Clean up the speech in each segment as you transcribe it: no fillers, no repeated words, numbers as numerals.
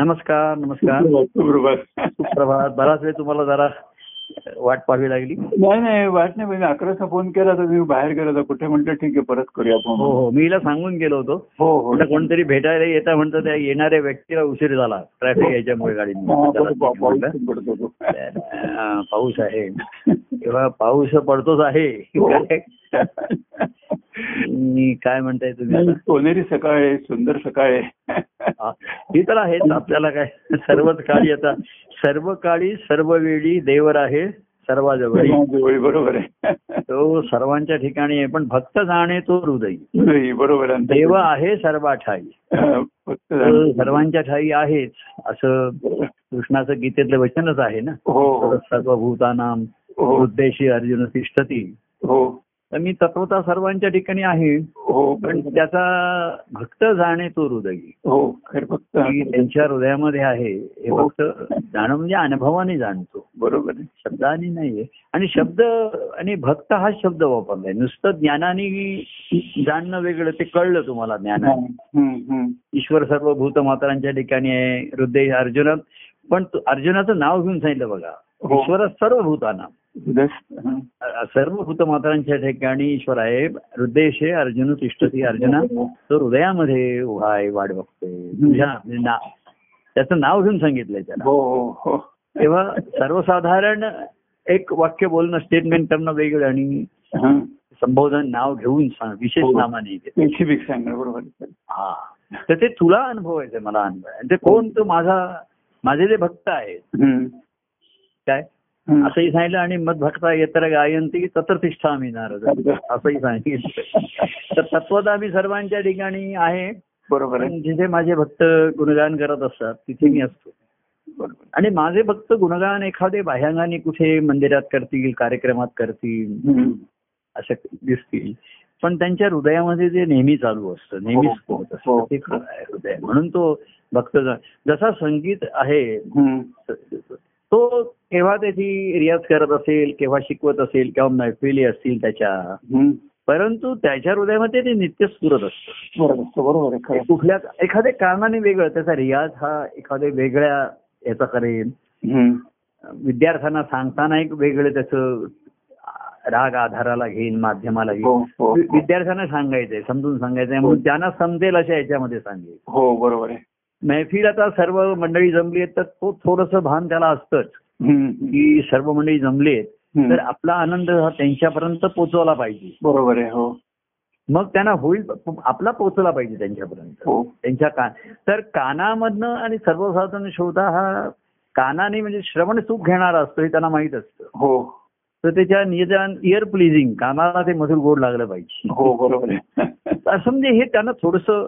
नमस्कार नमस्कार सुप्रभात. बराच वेळ तुम्हाला जरा वाट पाहावी लागली. नाही नाही वाट नाही, मी 11चा फोन केला तर मी बाहेर गेलो कुठे, म्हटलं ठीक आहे परत करूया फोन. हो हो मीला सांगून गेलो होतो. हो हो कोणतरी भेटायला येता म्हणतात, त्या येणाऱ्या व्यक्तीला उशीर झाला ट्रॅफिक याच्यामुळे गाडीने. पाऊस आहे तेव्हा पाऊस पडतोच आहे. काय म्हणताय तुम्ही? सोनेरी सकाळ आहे, सुंदर सकाळ आहे. ती तर आहेच आपल्याला, काय सर्वच काळी आता सर्व काळी सर्व वेळी देवर आहे सर्वाजवळी. बरोबर आहे, तो सर्वांच्या ठिकाणी आहे पण भक्त जाणे तो हृदयी. बरोबर आहे, देव आहे सर्वा ठाई, सर्वांच्या ठाई आहेच असं कृष्णाचं गीतेतलं वचनच आहे ना. सर्व भूतानाम उद्देशी अर्जुन तिष्ठती. हो तर मी तत्वता सर्वांच्या ठिकाणी आहे पण त्याचा भक्त जाणे तो हृदयी. हो त्यांच्या हृदयामध्ये आहे हे फक्त जाणं म्हणजे अनुभवाने जाणतो. बरोबर आहे, शब्दाने नाहीये. आणि शब्द आणि भक्त हा शब्द वापरलाय, नुसतं ज्ञानाने जाणणं वेगळं. ते कळलं तुम्हाला ज्ञानाने, ईश्वर सर्व भूतमात्रांच्या ठिकाणी आहे हृदय अर्जुन. पण अर्जुनाचं नाव घेऊन सांगितलं बघा, ईश्वर सर्व भूतांना, सर्व भूतमात्रांच्या ठिकाणी ईश्वर आहे. हृदयेश अर्जुन तिष्ठती, अर्जुना तो हृदयामध्ये उभा आहे वाट बघते तुझ्या, त्याचं नाव घेऊन सांगितलंय त्याला. तेव्हा सर्वसाधारण एक वाक्य बोलणं, स्टेटमेंट करणं वेगळं आणि संबोधन नाव घेऊन सांग विशेष नामाने बरोबर. हा तर ते तुला अनुभवायचं, मला अनुभव ते कोण, तो माझे जे भक्त आहेत काय असंही सांगितलं. आणि मग भक्ता येतर गायंती तत्र तिष्ठा आम्ही नारद असंही सांगितलं. तर तत्वता मी सर्वांच्या ठिकाणी आहे बरोबर, जिथे माझे भक्त गुणगान करत असतात तिथे मी असतो. आणि माझे भक्त गुणगान एखादे बाह्यांगाने कुठे मंदिरात करतील, कार्यक्रमात करतील, असं दिसतील, पण त्यांच्या हृदयामध्ये जे नेहमी चालू असतं, नेहमीच होत असतं ते हृदय. म्हणून तो भक्त जसा संगीत आहे तो केव्हा त्याची रियाज करत असेल, केव्हा शिकवत असेल, केव्हा मैफिली असतील त्याच्या, परंतु त्याच्या हृदयामध्ये ते नित्य स्फुरत असतं. बरोबर, कुठल्या एखाद्या कारणाने वेगळं त्याचा रियाज हा एखाद्या वेगळ्या याचा करेल, विद्यार्थ्यांना सांगताना एक वेगळं त्याचं राग आधाराला घेईल, माध्यमाला घेईल. विद्यार्थ्यांना सांगायचंय, समजून सांगायचंय म्हणून त्यांना समजेल अशा याच्यामध्ये सांगेल. हो बरोबर आहे. मैफिल आता सर्व मंडळी जमली आहेत तर तो थोडंसं भान त्याला असतंच की सर्व मंडळी जमली आहेत तर आपला आनंद हा त्यांच्यापर्यंत पोहोचवला पाहिजे. बरोबर आहे. हो मग त्यांना होईल, आपला पोहोचला पाहिजे त्यांच्यापर्यंत, त्यांच्या तर कानामधनं. आणि सर्वसाधारण श्रोता हा कानाने म्हणजे श्रवण सुख घेणारा असतो हे त्यांना माहीत असतं. हो तर त्याच्या निदान इयर प्लीजिंग, कानाला ते मधुर गोड लागलं पाहिजे. हो बरोबर आहे. असं म्हणजे हे त्यांना थोडंसं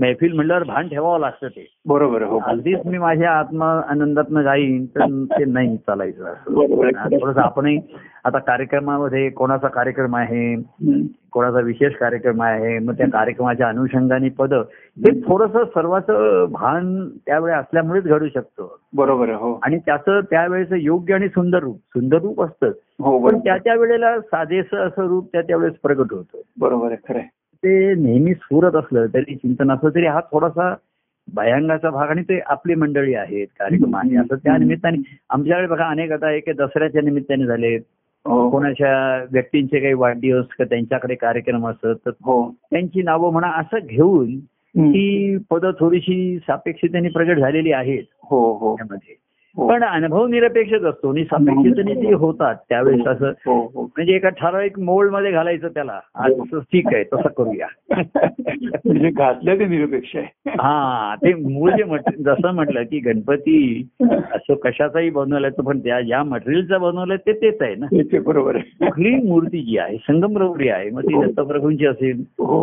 मैफिल म्हटल्यावर भान ठेवावं लागतं ते. बरोबर. अगदीच मी माझ्या आत्मा आनंदातनं जाईन तर ते नाही चालायचं. थोडंसं आपणही आता कार्यक्रमामध्ये कोणाचा कार्यक्रम आहे, कोणाचा विशेष कार्यक्रम आहे, मग त्या कार्यक्रमाच्या अनुषंगाने पद हे थोडंसं सर्वांचं भान त्यावेळी असल्यामुळेच घडू शकतं. बरोबर. हो आणि त्याचं त्यावेळेचं योग्य आणि सुंदर रूप असतं. हो पण त्या वेळेला साधेसं असं रूप त्या वेळेस प्रगट होतं. बरोबर आहे, खरं. ते नेहमी स्फुरत असलं तरी चिंतन असलं तरी हा थोडासा भयांगाचा भाग. आणि ते आपली मंडळी आहेत, कार्यक्रम आहे असं त्या निमित्ताने. आमच्याकडे बघा अनेक आता एक दसऱ्याच्या निमित्ताने झालेत, कोणाच्या व्यक्तींचे काही वाढदिवस का त्यांच्याकडे कार्यक्रम असत तर त्यांची नावं म्हणा असं घेऊन ती पदं थोडीशी सापेक्षित त्यांनी प्रगट झालेली आहेत. हो त्यामध्ये पण अनुभव निरपेक्षच असतो आणि सापेक्षतेने ते होतात त्यावेळेस. असं म्हणजे एका ठराविक मोल्ड मध्ये घालायचं त्याला, ठीक आहे तसं करूया म्हणजे घातलं ते निरपेक्ष आहे. हा ते मूळ जे जसं म्हटलं की गणपती असं कशाचाही बनवलायचं पण त्या ज्या मटेरियलचा बनवलाय ते तेच आहे ना. बरोबर. कुठली मूर्ती जी आहे संगमरवरी आहे, मग ती दत्तप्रभूंची असेल,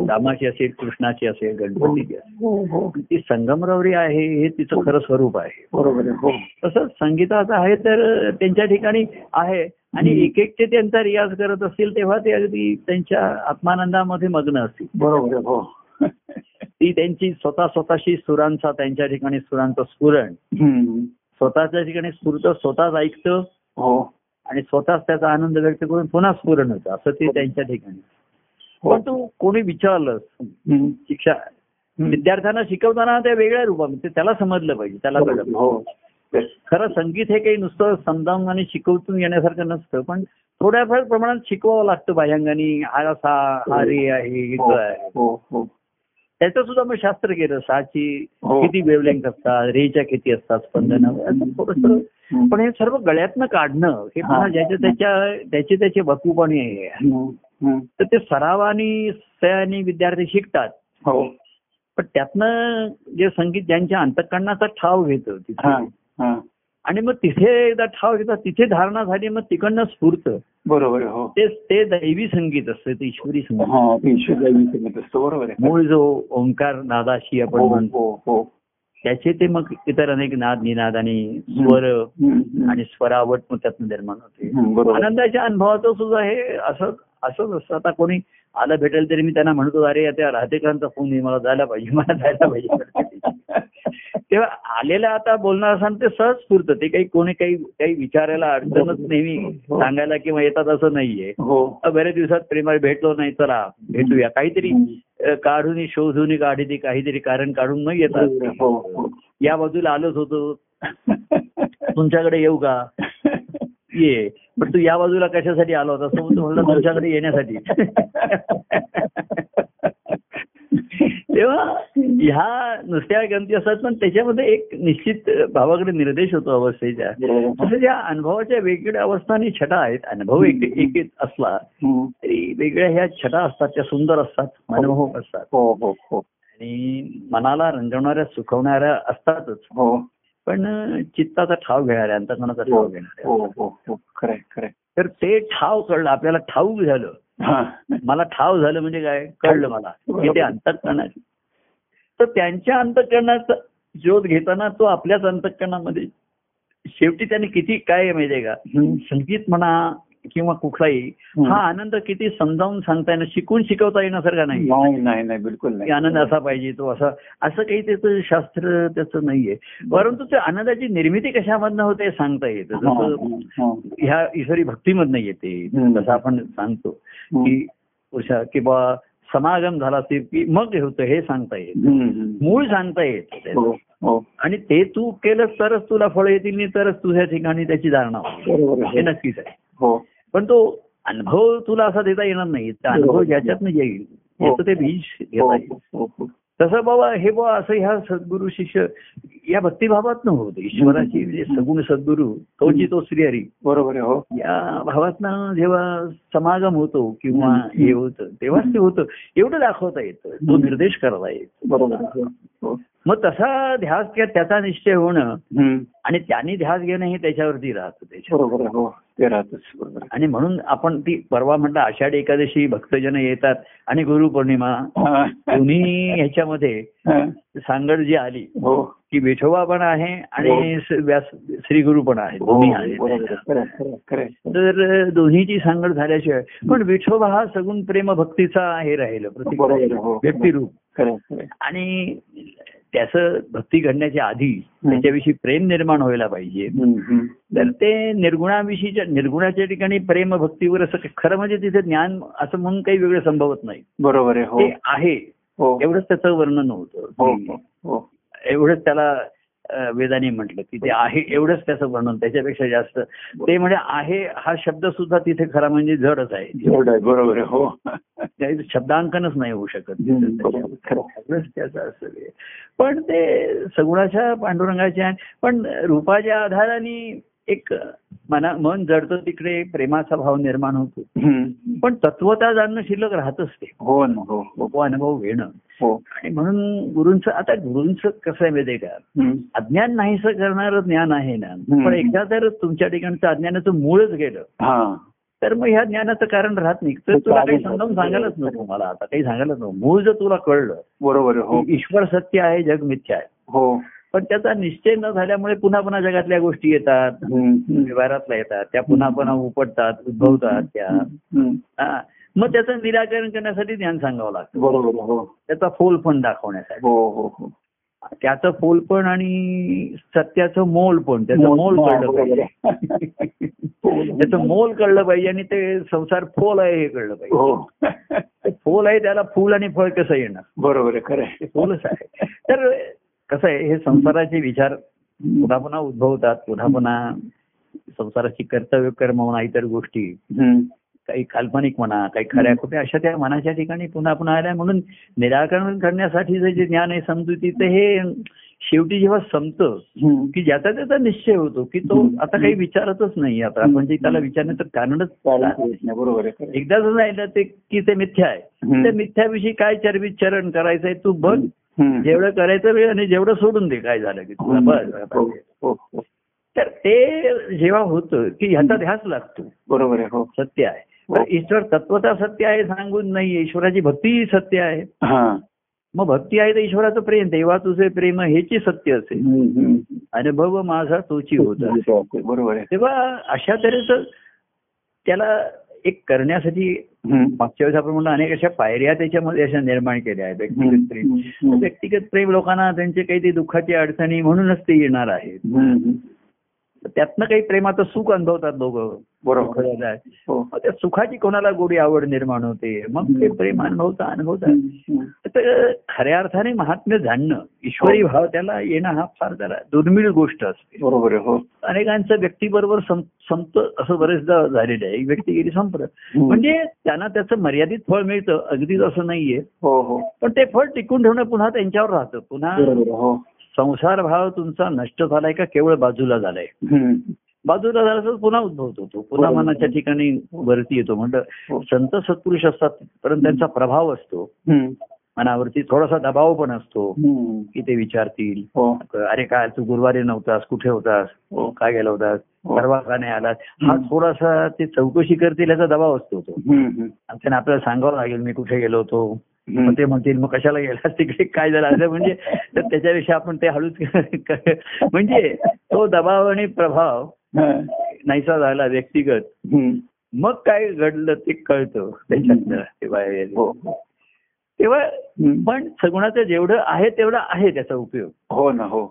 रामाची असेल, कृष्णाची असेल, गणपतीची असेल, ती संगमरवरी आहे हे तिचं खरं स्वरूप आहे. बरोबर. संगीताचं आहे तर त्यांच्या ठिकाणी आहे आणि एक एकटे त्यांचा रियाज करत असतील तेव्हा ते अगदी त्यांच्या आत्मानंदामध्ये मग्न असतील. बरोबर. हो ती त्यांची स्वतःशी सुरांचा त्यांच्या ठिकाणी सुरांचं स्फुरण, स्वतःच्या ठिकाणी स्फुरत, स्वतःच ऐकतं. हो आणि स्वतःच त्याचा आनंद व्यक्त करून पुन्हा स्फुरण होतं असं ते त्यांच्या ठिकाणी. पण तू कोणी विचारलं शिक्षा विद्यार्थ्यांना शिकवताना त्या वेगळ्या रूपामध्ये त्याला समजलं पाहिजे, त्याला कळलं. खरं संगीत हे काही नुसतं समजावून आणि शिकवतून येण्यासारखं नसतं, पण थोड्याफार प्रमाणात शिकवावं लागतं बाह्यांगाने. हा असा हा रे आहे त्याचं सुद्धा मग शास्त्र केलं. साची किती वेवलेंथ असतात, रेच्या किती असतात, स्पंदनावर. पण हे सर्व गळ्यातनं काढणं हे मला त्याचे वकूपणे आहे. तर ते सरावानी विद्यार्थी शिकतात, पण त्यातनं जे संगीत ज्यांच्या अंतकरणाचा ठाव घेतं तिथे, आणि मग तिथे एकदा ठाव घेतात, तिथे धारणा झाली, मग तिकडनं स्फूर्त. बरोबर. ते दैवी संगीत असतं, ते ईश्वरी संगीत असतं. बरोबर. मूळ जो ओंकार नादाशी आपण म्हणतो त्याचे ते मग इतर अनेक नाद, निनाद आणि स्वर आणि स्वरावट मग त्यातनं निर्माण होते. आनंदाच्या अनुभवाचं सुद्धा हे असंच असतं. आता कोणी आला भेटेल तरी मी त्यांना म्हणतो, अरे त्या राहतेकरांचा फोन नाही, मला जायला पाहिजे, मला जायला पाहिजे. तेव्हा आलेला आता बोलणार असाल ते सहज स्फूर्त, ते काही कोणी काही विचारायला अडचणच नेहमी सांगायला किंवा येतात असं नाहीये. बऱ्याच दिवसात प्रेमाला भेटलो नाही, चला भेटूया, काहीतरी काढून शोधून काढी काहीतरी कारण काढून मग येतात. या बाजूला आलोच होतो, तुमच्याकडे येऊ का, ये, पण तू या बाजूला कशासाठी आला होता, सो तू म्हणला तुमच्याकडे येण्यासाठी. तेव्हा ह्या नुसत्या गमती असतात, पण त्याच्यामध्ये एक निश्चित भावाकडे निर्देश होतो अवस्थेच्या. तसं ज्या अनुभवाच्या वेगवेगळ्या अवस्था आणि छटा आहेत, अनुभव एक असला तरी वेगळ्या ह्या छटा असतात, त्या सुंदर असतात, मनमोहक असतात आणि मनाला रंजवणाऱ्या सुखवणाऱ्या असतातच, पण चित्ताचा ठाव घेणाऱ्या, अंतकरणाचा ठाव घेणाऱ्या. तर ते ठाव कळलं आपल्याला, ठाऊक झालं, मला ठाव झालं म्हणजे काय कळलं मला की ते अंतकरणाची. तर त्यांच्या अंतकरणाचा शोध घेताना तो आपल्याच अंतकरणामध्ये शेवटी त्याने किती काय माहितीये का, संगीत म्हणा किंवा कुठलाही हा आनंद किती समजावून सांगता येणं, शिकवून शिकवता येण्यासारखा नाही. बिलकुल आनंद असा पाहिजे तो असा, असं काही त्याचं शास्त्र त्याचं नाहीये. परंतु त्या आनंदाची निर्मिती कशामधनं होते सांगता येतं. जसं ह्या ईश्वरी भक्तीमधनं येते, जसं आपण सांगतो की उषा किंवा समागम झाला असेल की मग हे होतं, हे सांगता येतं, मूळ सांगता येतं. आणि ते तू केलंस तरच तुला फळ येतील, नाही तरच तुझ्या ठिकाणी त्याची धारणा होती, हे नक्कीच आहे. पण तो अनुभव तुला असा देता येणार नाही, तर अनुभव ज्याच्यातनं येईल याचं ते बीज घेता येईल. तसं बाबा हे बाबा असं ह्या सद्गुरू शिष्य या भक्तिभावातनं होतं, ईश्वराची म्हणजे सगुण सद्गुरू तोची तो श्रीहरी. बरोबर. या भावातनं जेव्हा समागम होतो किंवा हे होतं तेव्हाच ते होतं, एवढं दाखवता येतं, तो निर्देश करता येतो. बरोबर. मग तसा ध्यास किंवा त्याचा निश्चय होणं आणि त्याने ध्यास घेणं हे त्याच्यावरती राहतं, त्याच्यावर ते राहतच. आणि म्हणून आपण ती परवा म्हटलं आषाढी एकादशी भक्तजन येतात आणि गुरुपौर्णिमा दोन्ही ह्याच्यामध्ये सांगड जी आली की विठोबा पण आहे आणि श्री गुरु पण आहे, दोन्ही आहे. तर दोन्हीची सांगड झाल्याशिवाय, पण विठोबा हा सगुण प्रेम भक्तीचा हे राहिलं प्रतिक व्यक्तिरूप, आणि त्याचं भक्ती घडण्याच्या आधी त्याच्याविषयी प्रेम निर्माण व्हायला पाहिजे. तर ते निर्गुणाविषयीच्या निर्गुणाच्या ठिकाणी प्रेम भक्तीवर असं खरं म्हणजे तिथे ज्ञान असं म्हणून काही वेगळं संभवत नाही. बरोबर आहे. एवढंच त्याचं वर्णन होतं, एवढंच त्याला वेदाने म्हटलं की ते आहे, एवढंच त्याचं वर्णन, त्याच्यापेक्षा जास्त ते म्हणजे आहे हा शब्द सुद्धा तिथे खरा म्हणजे जडच आहे. बरोबर. हो, शब्दांकनच नाही होऊ शकत त्याचं असं. पण ते सगुणाच्या पांडुरंगाच्या पण रूपाच्या आधाराने एक मन जडतं, तिकडे प्रेमाचा भाव निर्माण होतो, पण तत्वता जाणणं शिल्लक राहतच ते. हो ना. हो, अनुभव घेणं. आणि म्हणून गुरूंचं आता गुरूंचं कसं आहे माहिती आहे का, अज्ञान नाहीसं करणारं ज्ञान आहे ना, पण एकदा जर तुमच्या ठिकाणचं अज्ञानाचं मूळच गेलं तर मग ह्या ज्ञानाचं कारण राहत नाही, तर तुला काही समजावून सांगायलाच नको, मला आता काही सांगायलाच नको. मूळ जर तुला कळलं, बरोबर, ईश्वर सत्य आहे, जग मिथ्या आहे. हो, पण त्याचा निश्चय न झाल्यामुळे पुन्हा पुन्हा जगातल्या गोष्टी येतात, व्यवहारातल्या येतात, त्या पुन्हा पुन्हा उपटतात, उद्भवतात त्या. मग त्याचं निराकरण करण्यासाठी ज्ञान सांगावं लागतं, त्याचा फोल पण दाखवण्यासाठी. त्याचं फोल पण आणि सत्याचं मोल पण, त्याचं मोल कळलं पाहिजे, त्याचं मोल कळलं पाहिजे आणि ते संसार फोल आहे हे कळलं पाहिजे. फोल आहे त्याला फूल आणि फळ कसं येणार, बरोबर आहे, खरं आहे, फोलच आहे. तर कसं आहे, हे संसाराचे विचार पुन्हा पुन्हा उद्भवतात, पुन्हा पुन्हा संसाराची कर्तव्य कर्म म्हणा इतर गोष्टी काही काल्पनिक म्हणा काही खऱ्या खोट्या अशा त्या मनाच्या ठिकाणी पुन्हा पुन्हा आल्या. म्हणून निराकरण करण्यासाठी जे ज्ञान आहे समजुतीचं, हे शेवटी जेव्हा संपतं की ज्याचा त्याचा निश्चय होतो की तो आता काही विचारतच नाही, आता म्हणजे त्याला विचारण्याचं कारणच नाही. बरोबर, एकदाच राहिलं ते की ते मिथ्या आहे, त्या मिथ्याविषयी काय चरविचरण करायचंय, तू बघ जेवढं करायचं वेळ आणि जेवढं सोडून दे काय झालं की तुला बस. तर ते जेव्हा होतं की ह्याचा ध्यास लागतो, बरोबर आहे, सत्य आहे. ईश्वर तत्वता सत्य आहे सांगून नाही, ईश्वराची भक्ती सत्य आहे. मग भक्ती आहे तर ईश्वराचं प्रेम, देवा तुझे प्रेम हेची सत्य असेल, अनुभव माझा तोची होता, बरोबर आहे. तेव्हा अशा तऱ्हेचं त्याला एक करण्यासाठी मागच्या वेळेस आपण म्हणून अनेक अशा पायऱ्या त्याच्यामध्ये अशा निर्माण केल्या आहेत. व्यक्तिगत प्रेम, व्यक्तिगत प्रेम लोकांना त्यांचे काही ते दुःखाची अडचणी म्हणूनच ते येणार आहेत, त्यातनं काही प्रेमाचं सुख अनुभवतात दोघं, बरोबर. त्या सुखाची कोणाला गोडी आवड निर्माण होते, मग ते प्रेम अनुभवतात. तर खऱ्या अर्थाने महात्म्य जाणणं, ईश्वरी भाव त्याला येणं हा फार जरा दुर्मिळ गोष्ट असते, बरोबर. अनेकांचं व्यक्तीबरोबर संपत असं बरेचदा झालेलं आहे, एक व्यक्ती गेली संपलं म्हणजे त्यांना त्याचं मर्यादित फळ मिळतं, अगदीच असं नाहीये, पण ते फळ टिकून ठेवणं पुन्हा त्यांच्यावर राहतं. पुन्हा संसार भाव तुमचा नष्ट झालाय का केवळ बाजूला झालाय, बाजूला झाला पुन्हा उद्भवतो तो, पुन्हा मनाच्या ठिकाणी वरती येतो. म्हणलं संत सत्पुरुष असतात परंतु त्यांचा प्रभाव असतो मनावरती, थोडासा दबाव पण असतो की ते विचारतील, अरे काय तू गुरुवारी नव्हतास, कुठे होतास, काय गेला होतास, परवा का नाही आलास, हा थोडासा ते चौकशी करतील याचा दबाव असतो तो. त्यांना आपल्याला सांगावं लागेल मी कुठे गेलो होतो, ते म्हणतील मग कशाला गेला तिकडे, काय झालं असं म्हणजे. तर त्याच्याविषयी आपण ते हळूच म्हणजे तो दबाव आणि प्रभाव नाहीसा झाला व्यक्तिगत, मग काय घडलं ते कळतं त्याच्यातलं. तेव्हा पण सगुणाचं जेवढं आहे तेवढं आहे त्याचा उपयोग, हो ना, हो,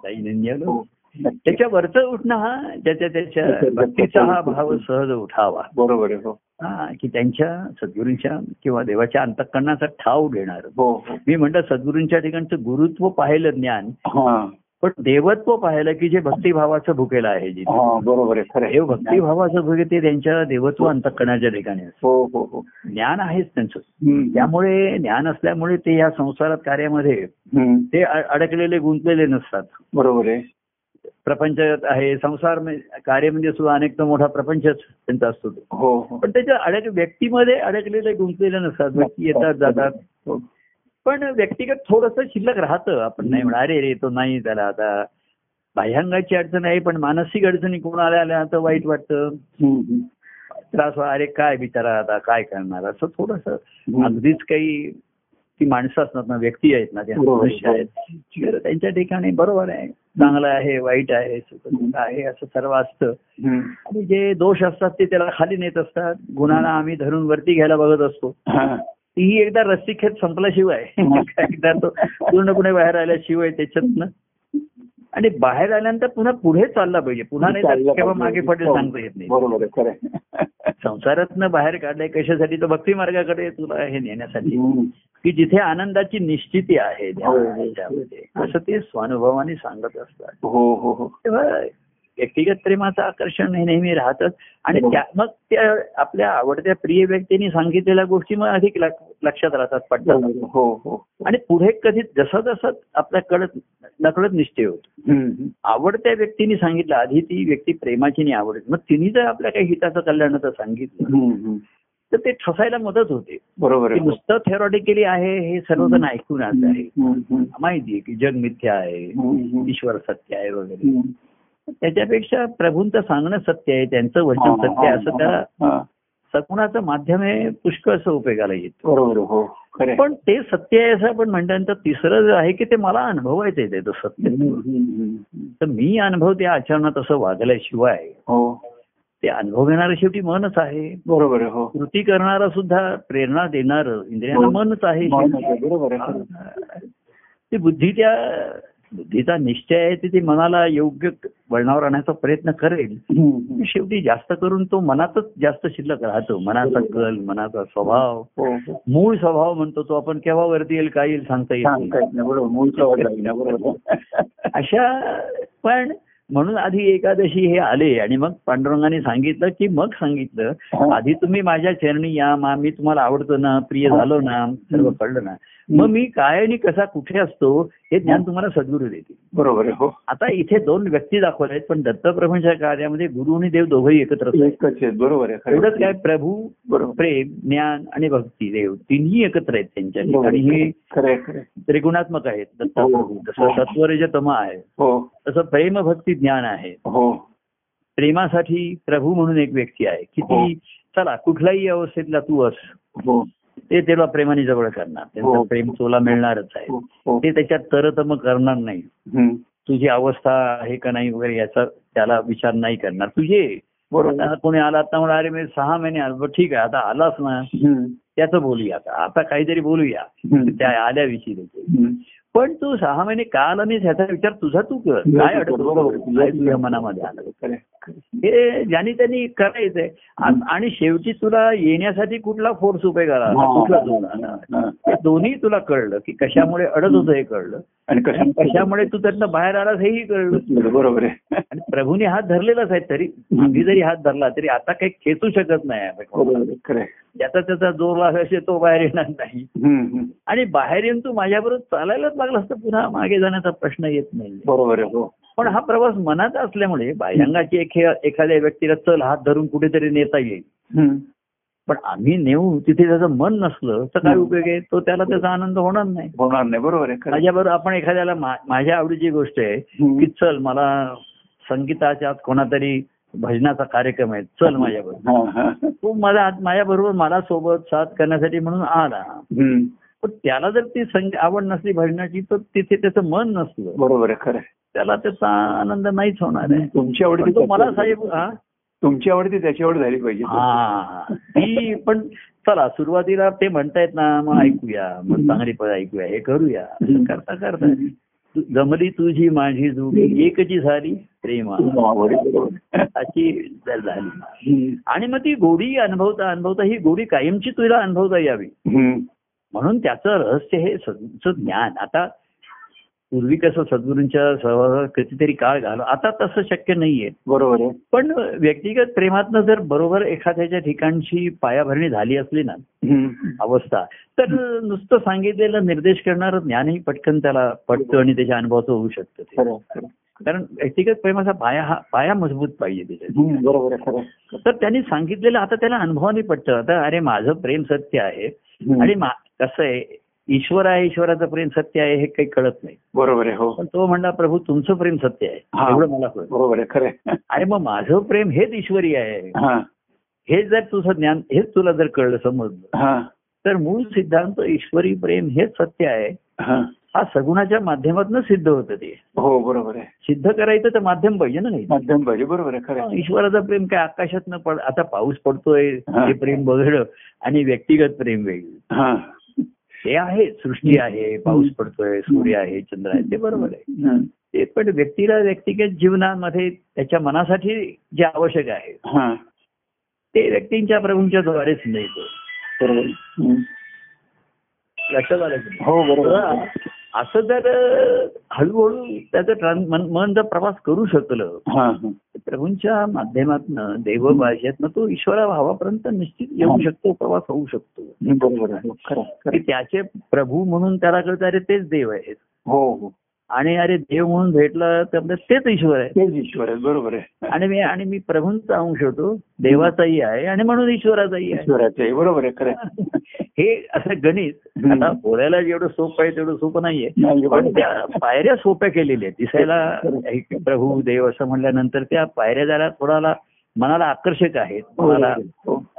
त्याच्या वरच उठणं हा ज्याच्या त्याच्या भक्तीचा हा भाव सहज उठावा, बरोबर आहे. हा की त्यांच्या सद्गुरूंच्या किंवा देवाच्या अंतःकरणाचा ठाव घेणार. मी म्हणतो सद्गुरूंच्या ठिकाणचं गुरुत्व पाहिलं ज्ञान, पण देवत्व पाहिलं की जे भक्तिभावाचं भुकेला आहे, जे बरोबर आहे, देव भक्तिभावाचं भुके ते त्यांच्या देवत्व अंतःकरणाच्या ठिकाणी असतो. ज्ञान आहेच त्यांचं, त्यामुळे ज्ञान असल्यामुळे ते या संसारात कार्यामध्ये ते अडकलेले गुंतलेले नसतात, बरोबर आहे. प्रपंच आहे, संसार कार्य म्हणजे सुद्धा अनेक मोठा प्रपंचच त्यांचा असतो तो, पण त्याच्या व्यक्तीमध्ये अडकलेले गुंतलेले नसतात, व्यक्ती येतात जातात, पण व्यक्तिगत थोडंसं शिल्लक राहतं. आपण नाही म्हणा अरे रे तो नाही, त्याला आता बाह्यांगाची अडचण आहे, पण मानसिक अडचणी कोणाला आल्या तर वाईट वाटतं, त्रास, अरे काय बिचारा आता काय करणार, असं थोडंसं. अगदीच काही ती माणसं असतात ना, व्यक्ती आहेत ना, त्यांच्या ठिकाणी बरोबर आहे, चांगलं आहे, वाईट आहे, सुख आहे, असं सर्व असतं. आणि जे दोष असतात ते त्याला खाली नेत असतात, गुणांना आम्ही धरून वरती घ्यायला बघत असतो. तीही एकदा रस्सीखेच संपल्याशिवाय एकदा तो पूर्णपणे बाहेर आल्याशिवाय त्याच्यातनं, आणि बाहेर आल्यानंतर पुन्हा पुढे चालला पाहिजे, पुन्हा नाही केव्हा मागे पडेल सांगता येत नाही. संसारातनं बाहेर काढलाय कशासाठी, तो भक्ती मार्गाकडे तुला हे नेण्यासाठी की जिथे आनंदाची निश्चिती आहे त्यामध्ये, असं ते स्वानुभवाने सांगत असतात. तेव्हा व्यक्तिगत प्रेमाचं आकर्षण हे नेहमी राहतच, आणि मग त्या आपल्या आवडत्या प्रिय व्यक्तींनी सांगितलेल्या गोष्टी मग अधिक लक्षात राहतात, पटतात, आणि पुढे कधी जसं जसं आपल्या कळत नकळत निश्चय होतो. आवडत्या व्यक्तीने सांगितलं, आधी ती व्यक्ती प्रेमाची नाही आवडत, मग तिने जर आपल्या काही हिताचं कल्याणाचं सांगितलं तर ते ठसायला मदत होते, बरोबर. नुसतं थेरॉटिकली आहे हे सर्वजण ऐकून आज आहे, माहितीये की जग मिथ्या आहे, ईश्वर सत्य आहे वगैरे, त्याच्यापेक्षा प्रभूंचं सांगणं सत्य आहे, त्यांचं वचन सत्य आहे, असं त्या सगुणाचं माध्यम हे पुष्कळ असं उपयोगाला येतो. पण ते सत्य आहे असं आपण म्हणल्यानंतर तिसरं आहे की ते मला अनुभवायचं आहे ते सत्य, तर मी अनुभवते आचरणात असं वागल्याशिवाय, ते अनुभव घेणारं शेवटी मनच आहे, बरोबर. कृती करणारा सुद्धा प्रेरणा देणार इंद्रियांना मनच आहे, बरोबर. ती बुद्धी त्या बुद्धीचा निश्चय आहे ते मनाला योग्य वळणावर आणण्याचा प्रयत्न करेल. शेवटी जास्त करून तो मनातच जास्त शिल्लक राहतो. मनाचा कल, मनाचा स्वभाव, मूळ स्वभाव म्हणतो तो आपण, केव्हा वरती येईल काय येईल सांगता येईल अशा. पण म्हणून आधी एकादशी हे आले आणि मग पांडुरंगाने सांगितलं की मग सांगितलं आधी तुम्ही माझ्या चरणी या, मी तुम्हाला आवडतो ना, प्रिय झालो ना, सर्व कळलं ना, मग मी काय आणि कसा कुठे असतो हे ज्ञान तुम्हाला सद्गुरू देते. बरोबर. आता इथे दोन व्यक्ती दाखवल्या आहेत पण दत्तप्रभूंच्या कार्यामध्ये गुरु आणि देव दोघंही एकत्र असतात. बरोबर. एवढंच काय, प्रभू प्रेम, ज्ञान आणि भक्ती, देव तिन्ही एकत्र आहेत त्यांच्या. आणि हे त्रिगुणात्मक आहेत दत्तप्रभू. जसं सत्वरज तम आहे तसं प्रेम भक्ती ज्ञान आहे. प्रेमासाठी प्रभू म्हणून एक व्यक्ती आहे की ती चला कुठल्याही अवस्थेतला तू अस, ते त्याला प्रेमाने जवळ करणार, त्यांचं प्रेम तुला मिळणारच आहे, ते त्याच्यात तरतम करणार नाही, तुझी अवस्था आहे का नाही वगैरे याचा त्याला विचार नाही करणार. तुझे कोणी आला आता म्हणा अरे मी 6 महिने आलो, ठीक आहे आता आलास ना त्याचं बोलूया, आता काहीतरी बोलूया त्या आल्याविषयी त्याचे. पण तू 6 महिने का आला नाहीस ह्याचा विचार तुझा तू कर, काय अडकतो तुझ्या मनामध्ये आलं हे ज्यांनी त्यांनी करायचंय. आणि शेवटी तुला येण्यासाठी कुठला फोर्स उपाय करावा, कुठला तुला हे दोन्ही तुला कळलं की कशामुळे अडत होतं हे कळलं आणि कशामुळे तू त्यातनं बाहेर आलास हेही कळलं. बरोबर आहे. आणि प्रभूने हात धरलेलाच आहे, तरी आधी जरी हात धरला तरी आता काही खेचू शकत नाही, ज्याचा त्याचा जोर लागला तो बाहेर येणार नाही. आणि बाहेर येऊन तू माझ्याबरोबर चालायलाच लागला असतं, पुन्हा मागे जाण्याचा प्रश्न येत नाही. बरोबर आहे. पण हा प्रवास मनाचा असल्यामुळे बाह्यांगाची एखाद्या व्यक्तीला चल हात धरून कुठेतरी नेता येईल, पण आम्ही नेऊ तिथे त्याचं मन नसलं तर काय उपयोग आहे, तो त्याला त्याचा आनंद होणार नाही. बरोबर आहे. माझ्याबरोबर आपण एखाद्याला माझ्या आवडीची गोष्ट आहे की चल मला संगीताच्या कोणातरी भजनाचा कार्यक्रम आहे, चल माझ्याबरोबर, तो माझ्याबरोबर मला सोबत साथ करण्यासाठी म्हणून आला. पण त्याला जर ती आवड नसली भजनाची तर तिथे त्याचं मन नसलं, बरोबर आहे खरं, त्याला त्याचा आनंद नाहीच होणार आहे. तुमच्या आवडीची मला साहेब तुमची आवडती त्याची आवड झाली पाहिजे. ती पण चला सुरुवातीला ते म्हणतायत ना मग ऐकूया, मग चांगली पद ऐकूया, हे करूया, करता करता जमली तुझी माझी जोडी एकची झाली प्रेमा अशी झाली. आणि मग ती गोडी अनुभवता अनुभवता ही गोडी कायमची तुला अनुभवता यावी म्हणून त्याचं रहस्य हे ज्ञान. आता पूर्वी कसं सद्गुरूंच्या सहवासात कितीतरी काळ घालव, आता तसं शक्य नाहीये. बरोबर आहे. पण व्यक्तिगत प्रेमातनं जर बरोबर एखाद्याच्या ठिकाणची पायाभरणी झाली असली ना अवस्था, तर नुसतं सांगितलेला निर्देश करणारं ज्ञानही पटकन त्याला पटतं आणि त्याच्या अनुभवाचं होऊ शकतं. कारण व्यक्तिगत प्रेमाचा पाया मजबूत पाहिजे त्याच्यात. बरोबर आहे. तर त्यांनी सांगितलेलं आता त्याला अनुभवाने पटतं, आता अरे माझं प्रेम सत्य आहे आणि कसं आहे ईश्वर आहे, ईश्वराचं प्रेम सत्य आहे हे काही कळत नाही. बरोबर आहे. हो, तो म्हणला प्रभू तुमचं प्रेम सत्य आहे एवढं मला कळत. बरोबर आहे खरं. आणि मग माझं प्रेम हेच ईश्वरी आहे हे जर तुझं ज्ञान हेच तुला जर कळलं समजलं तर मूळ सिद्धांत ईश्वरी प्रेम हेच सत्य आहे हा सगुणाच्या माध्यमातून सिद्ध होतं ते. हो बरोबर आहे. सिद्ध करायचं तर माध्यम पाहिजे ना, नाही माध्यम पाहिजे. बरोबर आहे खरं. ईश्वराचं प्रेम काय आकाशात न पड, आता पाऊस पडतोय हे प्रेम वेगळं आणि व्यक्तिगत प्रेम वेगळं, हे आहे सृष्टी आहे, पाऊस पडतोय, सूर्य आहे, चंद्र आहे, ते बरोबर आहे ते. पण व्यक्तीला व्यक्तिगत जीवनामध्ये त्याच्या मनासाठी जे आवश्यक आहे ते व्यक्तींच्या प्रभूंच्या द्वारेच मिळतो. लक्षात आलं की हो बरोबर. असं जर हळूहळू त्याचं मन जर प्रवास करू शकलं प्रभूंच्या माध्यमातनं देव भाषेतनं तो ईश्वरा भावापर्यंत निश्चित येऊ शकतो, प्रवास होऊ शकतो. त्याचे प्रभू म्हणून त्याला कळत अरे तेच देव आहेत. हो. आणि अरे देव म्हणून भेटलं तर तेच ईश्वर आहे. तेच ईश्वर आहे. बरोबर आहे. आणि मी प्रभूंचा अंश होतो, देवाचाही आहे आणि म्हणून ईश्वराचाही आहे. बरोबर आहे खरं. हे असं गणित आता बोलायला जेवढं सोपं आहे तेवढं सोपं नाहीये, पण त्या पायऱ्या सोप्या केलेल्या आहेत दिसायला. प्रभू देव असं म्हणल्यानंतर त्या पायऱ्या जरा थोडाला मनाला आकर्षक आहेत, मनाला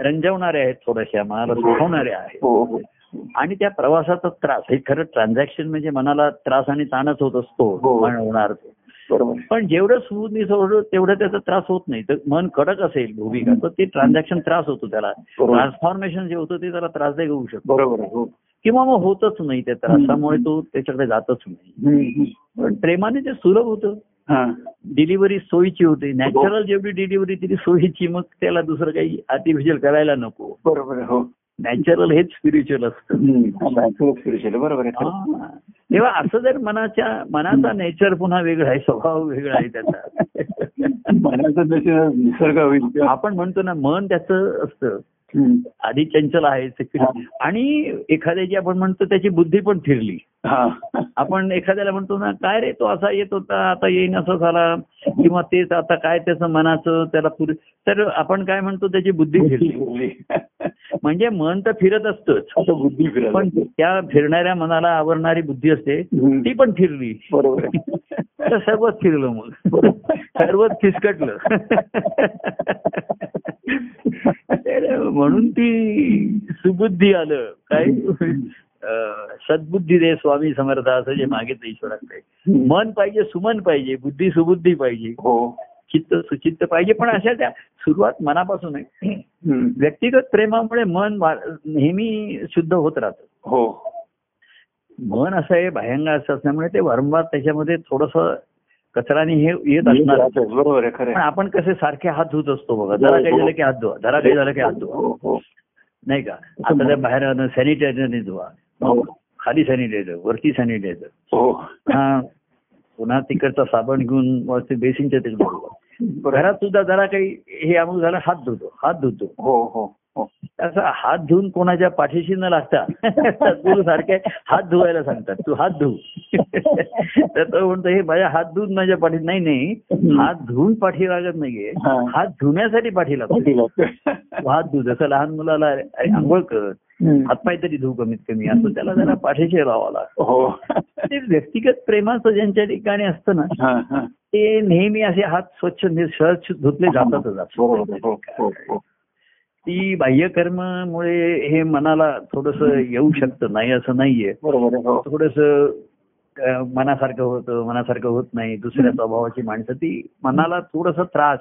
रंजवणाऱ्या आहेत, थोड्याशा मनाला सुखवणाऱ्या आहेत. आणि त्या प्रवासाचा त्रास हे खरं ट्रान्झॅक्शन म्हणजे मनाला त्रास आणि ताणच होत असतो, मन होणार. पण जेवढं स्मूथली सोडलं तेवढं त्याचा त्रास होत नाही. तर मन कडक असेल भूमिका तर ते ट्रान्झॅक्शन त्रास होतो त्याला, ट्रान्सफॉर्मेशन जे होतं ते त्याला त्रासदायक होऊ शकतो. किंवा मग होतच नाही त्या त्रासामुळे तो त्याच्याकडे जातच नाही. पण प्रेमाने ते सुलभ होतं, डिलिव्हरी सोयीची होते, नॅचरल जेवढी डिलिव्हरी तिथे सोयीची, मग त्याला दुसरं काही आर्टिफिशियल करायला नको. बरोबर, हो, नॅचरल हेच स्पिरिच्युअल असतं. स्पिरिच्युअल, बरोबर आहे. तेव्हा असं जर मनाचा नेचर पुन्हा वेगळा आहे, स्वभाव वेगळा आहे त्याचा, मनाचा निसर्ग होईल. आपण म्हणतो ना, मन त्याचं असतं आधी चंचल आहे, आणि एखाद्याची आपण म्हणतो त्याची बुद्धी पण फिरली. आपण एखाद्याला म्हणतो ना, काय रे तो असा येत होता आता येईन असं झाला, किंवा तेच आता काय त्याचं मनाचं त्याला तर आपण काय म्हणतो त्याची बुद्धी फिरली. म्हणजे मन तर फिरत असतच, बुद्धी फिरत, पण त्या फिरणाऱ्या मनाला आवरणारी बुद्धी असते ती पण फिरली. बरोबर, तर सर्वच फिरलं, मग सर्वच फिसकटलं. म्हणून ती सुबुद्धी आलं, काय सद्बुद्धी दे स्वामी समर्थ, असं जे मागितलं ईश्वराकडे. मन पाहिजे, सुमन पाहिजे, बुद्धी सुबुद्धी पाहिजे, चित्त सुचित्त पाहिजे. पण अशा त्या सुरुवात मनापासून आहे. व्यक्तिगत प्रेमामुळे मन नेहमी शुद्ध होत राहतं. हो, मन असं आहे भयंकर असं असल्यामुळे ते वारंवार त्याच्यामध्ये थोडंसं कचराने हे येत असणार. बरोबर आहे, खरं. पण आपण कसे सारखे हात धुत असतो बघा, जरा काही झालं की हात धुवा, जरा काही झालं की हात धुवा, नाही का. आता बाहेर सॅनिटायझरने धुवा, खाली सॅनिटायझर, वरती सॅनिटायझर, पुन्हा तिकडचा साबण घेऊन बेसिनच्या तिकडे धुवा. घरात सुद्धा जरा काही हे अमुक झालं, हात धुतो. हो हो, असं हात धुवून कोणाच्या पाठीशी न लागता सद्गुरू सारखे हात धुवायला सांगतात, तू हात धुव. तर तो म्हणतो, हे माझ्या हात धुवून माझ्या पाठी नाही, हात धुवून पाठी लागत नाहीये, हात धुण्यासाठी पाठी लागतो. हात धुव, जसं लहान मुलाला आंघोळ कर, हातपाय तरी धुव कमीत कमी, असं त्याला जरा पाठीशी लावावं लागतं. ते व्यक्तिगत प्रेमाचं ज्यांच्या ठिकाणी असतं ना, ते नेहमी असे हात स्वच्छ निसर्ग धुतले जातातच. ती बाह्यकर्मामुळे हे मनाला थोडंसं येऊ शकतं, नाही असं नाहीये. थोडंसं मनासारखं होतं, मनासारखं होत नाही, दुसऱ्या स्वभावाची माणसं, ती मनाला थोडासा त्रास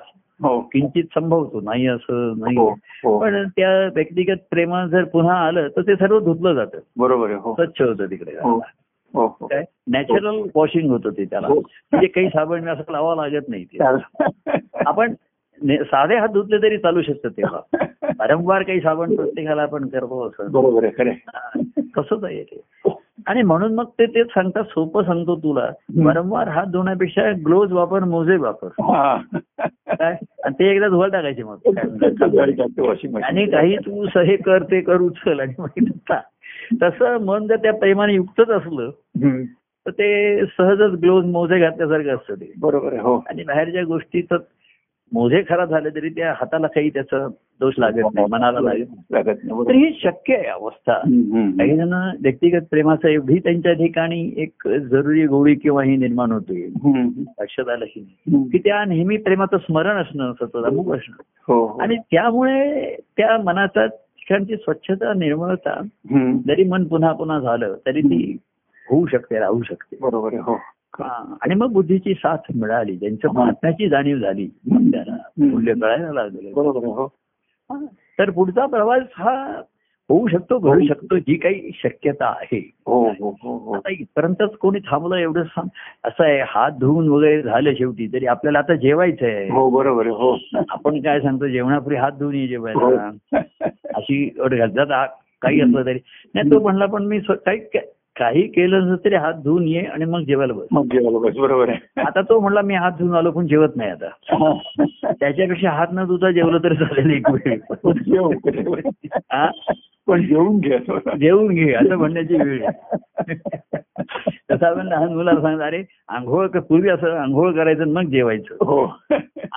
किंचित संभवतो, नाही असं नाही. पण त्या व्यक्तिगत प्रेमात जर पुन्हा आलं तर ते सर्व धुतलं जातं. बरोबर आहे, स्वच्छ होतं तिकडे, नॅचरल वॉशिंग होतं ते त्याला. म्हणजे काही साबण असं लावावं लागत नाही ते. आपण साधे हात धुतले तरी चालू शकतं. तेव्हा वारंवार काही साबण प्रत्येकाला आपण करतो असं, बरोबर आहे, तसंच आहे ते. आणि म्हणून मग ते सांगतात, सोपं सांगतो तुला, वारंवार हात धुण्यापेक्षा ग्लोव्ह वापर, मोजे वापर, काय ते एकदा धुवा टाकायचे मग. आणि काही तू हे कर, ते कर, उचल, आणि मग तसं मन जर त्या प्रेमाने युक्तच असलं तर ते सहजच ग्लोव्ह मोजे घातल्यासारखं असतं ते. बरोबर आहे, हो. आणि बाहेरच्या गोष्टीच मोजे खराब झाले तरी त्या हाताला काही त्याचा दोष लागत नाही, मनाला लागत नाही. तर ही शक्य आहे अवस्था. काही जण व्यक्तिगत प्रेमाचा एवढी त्यांच्या ठिकाणी एक जरुरी गोडी किंवा ही निर्माण होते, लक्षात आलं की त्या नेहमी प्रेमाचं स्मरण असणं, सतत अमुक असणं, आणि त्यामुळे त्या मनाचा ठिकाणची स्वच्छता, निर्मळता, जरी मन पुन्हा पुन्हा झालं तरी ती होऊ शकते, राहू शकते. बरोबर आहे, हो. आणि मग बुद्धीची साथ मिळाली, ज्यांच्या महात्म्याची जाणीव झाली, त्याला मूल्य कळायला लागलं, तर पुढचा प्रवास हा होऊ शकतो, घडू शकतो, जी काही शक्यता आहे. आता इथपर्यंतच कोणी थांबलं एवढं सांग. असं आहे, हात धुवून वगैरे झालं शेवटी तरी आपल्याला आता जेवायचं आहे. हो, बरोबर, हो. आपण काय सांगतो, जेवणापूर्वी हात धुवून ये जेवायला, अशी अट घालतात. काही असलं तरी नाही, तो म्हणला पण मी काही केलं तरी हात धुवून ये आणि मग जेवायला बस. बरोबर आहे. आता तो म्हणला मी हात धुवून आलो पण जेवत नाही, आता त्याच्यापेक्षा हात न धुता जेवलं तरी चालेल एक वेळ, पण जेवून घे असं म्हणण्याची वेळ. तसं आपण लहान मुलाला सांगतो, अरे आंघोळ पूर्वी असं आंघोळ करायचं मग जेवायचं. हो,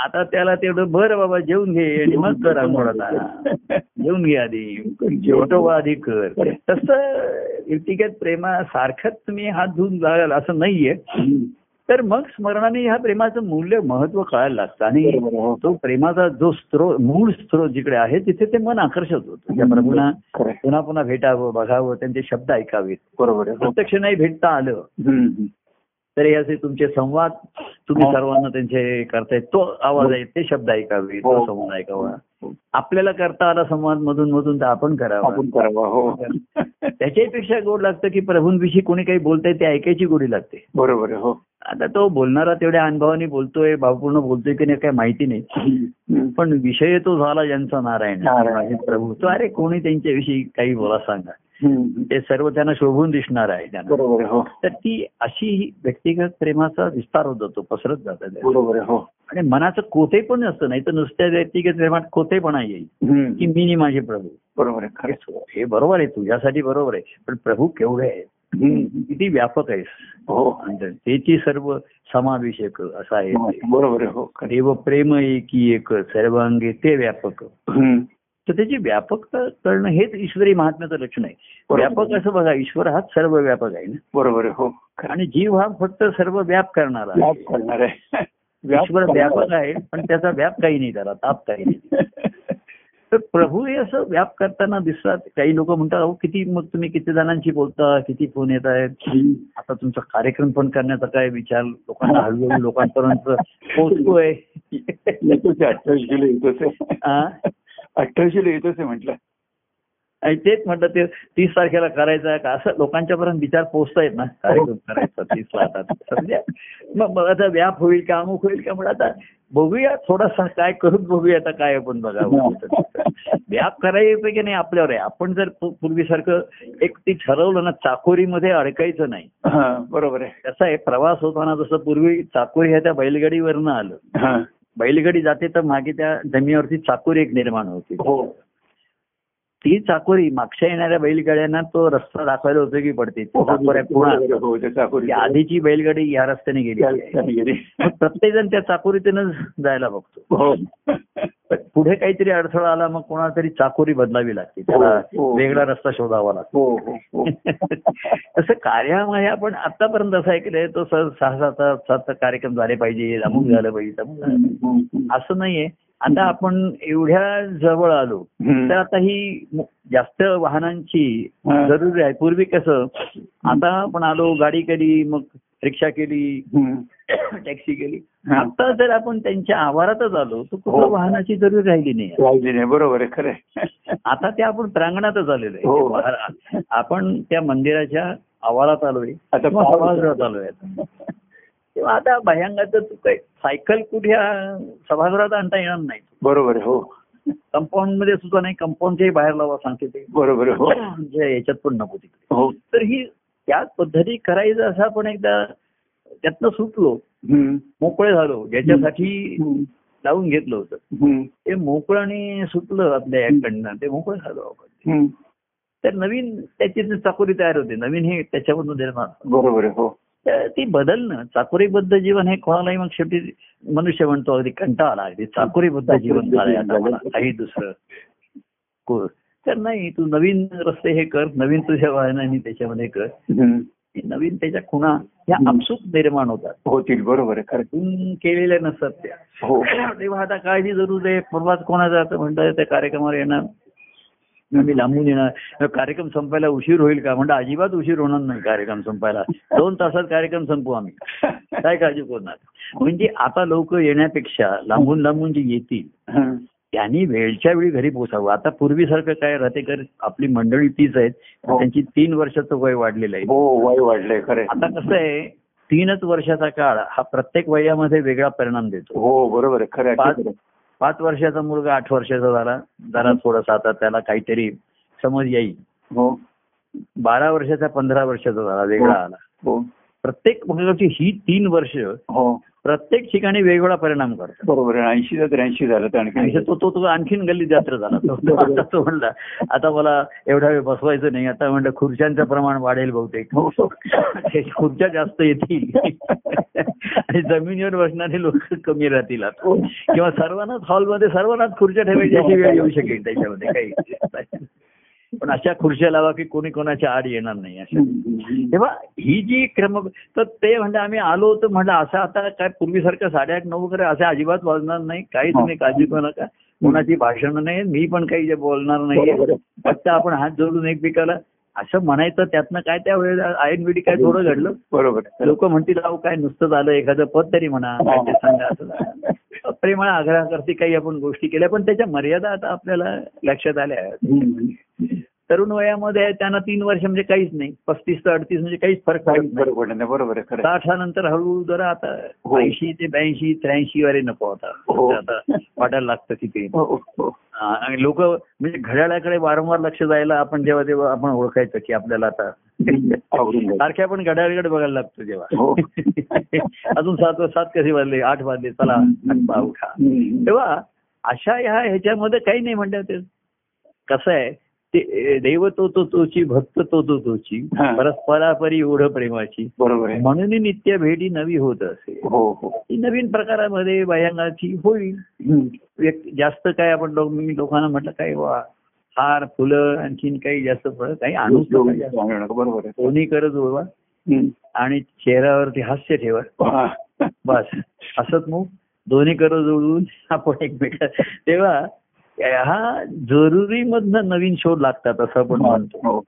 आता त्याला तेवढं, बरं बाबा जेवून घे आणि मग कर आंघोळ, आता जेवून घे आधी, जेवतो आधी कर. तसं व्यक्तिगत प्रेमासारखंच तुम्ही हात धुवून जाल असं नाहीये, तर मग स्मरणाने ह्या प्रेमाचं मूल्य, महत्व कळायला लागतं. आणि तो प्रेमाचा जो स्त्रोत, मूळ स्त्रोत जिकडे आहे तिथे ते मन आकर्षित होतं. त्या प्रभूंना पुन्हा पुन्हा भेटावं, बघावं, त्यांचे शब्द ऐकावेत. बरोबर, प्रत्यक्ष नाही भेटता आलं तर हे असे तुमचे संवाद, तुम्ही सर्वांना त्यांचे करतायत तो आवाज आहे, ते शब्द ऐकावेत, तो संवाद ऐकावा. आपल्याला करता आला संवाद मधून मधून तर आपण करावा. त्याच्यापेक्षा गोड लागतं की प्रभूंविषयी कोणी काही बोलतंय ते ऐकायची गोडी लागते. बरोबर. हो, आता तो बोलणारा तेवढ्या अनुभवाने बोलतोय, भावपूर्ण बोलतोय की नाही काही माहिती नाही, पण विषय तो झाला ज्यांचा नारायण प्रभू, तो अरे कोणी त्यांच्याविषयी काही बोला सांगा, ते सर्व त्यांना शोभून दिसणार आहे त्यांना. तर ती अशी व्यक्तिगत प्रेमाचा विस्तार होत जातो, पसरत जातो. आणि मनाचं कोते पण असतं, नाही तर नुसत्या व्यक्तिगत प्रेमात कोतेपणा येईल की मी माझे प्रभू. बरोबर आहे, हे बरोबर आहे, तुझ्यासाठी बरोबर आहे, पण प्रभू केवढे आहेत, किती व्यापक आहेस. हो, त्याची सर्व समावेशक असं आहे. बरोबर आहे. देव प्रेम एकी एक सर्वांगे ते व्यापक. तर त्याची व्यापकता करणं हेच ईश्वरी महात्म्याचं लक्षण आहे. व्यापक असं बघा, ईश्वर हा सर्व व्यापक आहे ना. बरोबर. हो, आणि जीव हा फक्त सर्व व्याप करणार आहे. ईश्वर व्यापक आहे पण त्याचा व्याप काही नाही, त्याला ताप काही नाही. तर प्रभू हे असं व्याप करताना दिसतात. काही लोक म्हणतात अहो किती, मग तुम्ही किती जणांशी बोलता, किती फोन येत आहेत, आता तुमचा कार्यक्रम पण करण्याचा काय विचार, लोकांना हळूहळू लोकांपर्यंत पोहोचतोय. 28 जुलै येतोच, 28 जुलै येतोच म्हटलं, आणि तेच म्हटलं ते 30 तारखेला करायचं का, असं लोकांच्या पर्यंत विचार पोहोचतायत ना, कार्यक्रम करायचा 30ला. आता समजा मग आता व्याप होईल का, अमुक होईल का, म्हणजे आता बघूया थोडासा काय करून बघूया आता काय आपण बघा. व्याप करायचं की नाही आपल्यावर आहे. आपण जर पूर्वीसारखं एक ती ठरवलं ना, चाकोरीमध्ये अडकायचं नाही. बरोबर आहे. कसं आहे प्रवास होताना, जसं पूर्वी चाकोरी ह्या त्या बैलगाडीवरनं आलं, बैलगाडी जाते तर मागे त्या जमिनीवरती चाकोरी एक निर्माण होती. ती चाकोरी मागच्या येणाऱ्या बैलगाड्यांना तो रस्ता दाखवायला होतो की पडते चाकोरी. आधीची बैलगाडी या रस्त्याने गेली, प्रत्येक जण त्या चाकोरीतूनच जायला बघतो. पुढे काहीतरी अडथळा आला मग कोणाला तरी चाकोरी बदलावी लागते, त्याला वेगळा रस्ता शोधावा लागतो. तसं कार्यामध्ये आपण आतापर्यंत असं ऐकलंय, तो 6-7 कार्यक्रम झाले पाहिजे, अमुक झालं पाहिजे, असं नाहीये. आता आपण एवढ्या जवळ आलो तर आता ही जास्त वाहनांची जरुरी आहे. पूर्वी कसं, आता आपण आलो, गाडी केली, मग रिक्षा केली, टॅक्सी केली. आता जर आपण त्यांच्या आवारातच आलो तर कुठं वाहनाची जरुरी राहिली नाही. बरोबर आहे, खरं आहे. आता ते आपण प्रांगणातच आलेलो आहे, आपण त्या मंदिराच्या आवारात आलोय, सभागृहात आलोय. तेव्हा आता भयंगाचं तू काय सायकल कुठे सभागृहात आणता येणार नाही. बरोबर. हो, कंपाऊंड मध्ये सुद्धा नाही, कंपाऊंडच्याही बाहेर लावा सांगते ते. बरोबर. याच्यात पण नको तिकडे. तर ही त्याच पद्धती करायचं, असं आपण एकदा त्यातनं सुटलो, मोकळे झालो, ज्याच्यासाठी लावून घेतलं होतं ते मोकळाने सुटलं आपल्या याकडनं, ते मोकळं झालो आपण. तर नवीन त्याची चाकोरी तयार होते, नवीन हे त्याच्यामधून निर्माण. बरोबर. हो, ती बदलणं. चाकोरीबद्ध जीवन हे कोणालाही मग शेवटी मनुष्य म्हणतो अगदी कंटाळा आला, अगदी चाकोरीबद्ध जीवन झालं, काही दुसरं तर नाही. तू नवीन रस्ते हे कर, नवीन तुझ्या वाहनाने त्याच्यामध्ये कर, नवीन त्याच्या खुणा ह्या आपसूक निर्माण होतील. बरोबर. खरं केलेल्या नसतात त्या. तेव्हा आता काळजी जरूर आहे. परवाच कोणाचा असं म्हणतात त्या कार्यक्रमावर येणार, मी लांबून येणार, कार्यक्रम संपायला उशीर होईल का, म्हणजे अजिबात उशीर होणार नाही. कार्यक्रम संपायला 2 तासात कार्यक्रम संपू आम्ही, काय काळजी करणार. म्हणजे आता लोक येण्यापेक्षा लांबून जे येतील त्यांनी वेळच्या वेळी घरी पोहोचावं. आता पूर्वीसारखं काय राहते, आपली मंडळी तीच आहेत, त्यांची 3 वर्षाचं वय वाढलेलं आहे. वय वाढलंय, खरं. आता कसं आहे, 3च वर्षाचा काळ हा प्रत्येक वयामध्ये वेगळा परिणाम देतो. हो, बरोबर आहे, खरं. 5 वर्षाचा मुलगा 8 वर्षाचा झाला जरा थोडासा, आता त्याला काहीतरी समज येईल. हो. 12 वर्षाचा 15 वर्षाचा झाला, वेगळा आला. हो, प्रत्येक मुलाची ही 3 वर्ष प्रत्येक ठिकाणी वेगवेगळा परिणाम करतो. बरोबर. 80-83 झाला तो आणखीन गल्ली जात्र झाला. तो म्हणला आता मला एवढा वेळ बसवायचं नाही, आता म्हणलं खुर्च्यांचं प्रमाण वाढेल बहुतेक, खुर्च्या जास्त येतील आणि जमिनीवर बसणारे लोक कमी राहतील, किंवा सर्वांनाच हॉलमध्ये सर्वांनाच खुर्च्या ठेवायच्या अशी वेळ येऊ शकेल त्याच्यामध्ये काही. पण अशा खुर्च्या लावा की कोणी कोणाच्या आड येणार नाही अशा. तेव्हा ही जी क्रम, तर ते म्हणजे आम्ही आलो तर म्हणलं असं आता काय पूर्वीसारखं 8:30-9 वगैरे असं अजिबात वाजणार नाही. काही तुम्ही काळजी करू नका, कोणाची भाषण नाही, मी पण काही जे बोलणार नाही, फक्त आपण हात जोडून एकमेकाला असं म्हणायचं. त्यातनं काय त्या वेळेला आयनविडी काय थोडं घडलं. बरोबर. लोक म्हणतील अहो काय नुसतं झालं, एखादं पद तरी म्हणा, काय ते सांगा. असं प्रेमाला आग्रह करते, काही आपण गोष्टी केल्या, पण त्याच्या मर्यादा आता आपल्याला लक्षात आल्या आहेत. तरुण वयामध्ये त्यांना 3 वर्ष म्हणजे काहीच नाही, 35 ते 38 म्हणजे काहीच फरक पडत नाही. बरोबर, 60 नंतर हळूहळू जरा आता 80 ते 82 83 वरे नको आता वाटायला लागतं तिथे. आणि लोक म्हणजे घड्याळाकडे वारंवार लक्ष जायला आपण जेव्हा तेव्हा आपण ओळखायचं की आपल्याला आता सारख्या आपण घड्याळाकडे बघायला लागतो जेव्हा अजून 7 कसे वाजले, 8 वाजले, चला उठा. तेव्हा अशा ह्याच्यामध्ये काही नाही म्हणतात. कसं आहे ते देव तो तोची, भक्त तो तोची, परस्परापरी ओढ प्रेमाची, म्हणून नित्य भेटी नवी होत असे. नवीन प्रकारामध्ये बाह्यांगाची होईल. जास्त काय आपण लोकांना म्हटलं काय वा हार फुलं आणखीन काही जास्त फळ काही आणूच दोन्ही करत होवा आणि चेहऱ्यावरती हास्य ठेवा, बस असंच मग दोन्ही करत जोडून आपण एकमेका. तेव्हा हा जरुरी मधनं नवीन शोध लागतात असं आपण म्हणतो.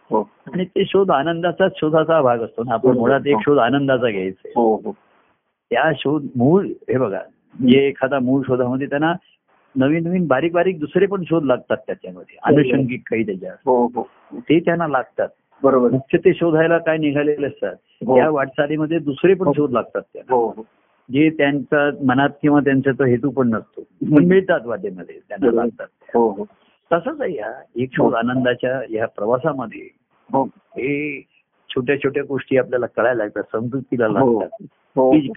आणि ते शोध आनंदाचाच शोधाचा भाग असतो ना. आपण मुळात एक शोध आनंदाचा घ्यायचा. त्या शोध मूळ हे बघा जे एखादा मूळ शोधामध्ये त्यांना नवीन नवीन बारीक बारीक दुसरे पण शोध लागतात त्याच्यामध्ये आनुषंगिक काही त्याच्या ते त्यांना लागतात. बरोबर, मुख्य ते शोधायला काय निघालेले असतात या वाटचालीमध्ये दुसरे पण शोध लागतात त्यांना जे त्यांचा मनात किंवा त्यांचा तो हेतू पण नसतो पण मिळतात वाटेमध्ये त्यांना लागतात. तसंच या एक शोध आनंदाच्या या प्रवासामध्ये हे छोट्या छोट्या गोष्टी आपल्याला कळायला लागतात, समजुतीला लागतात,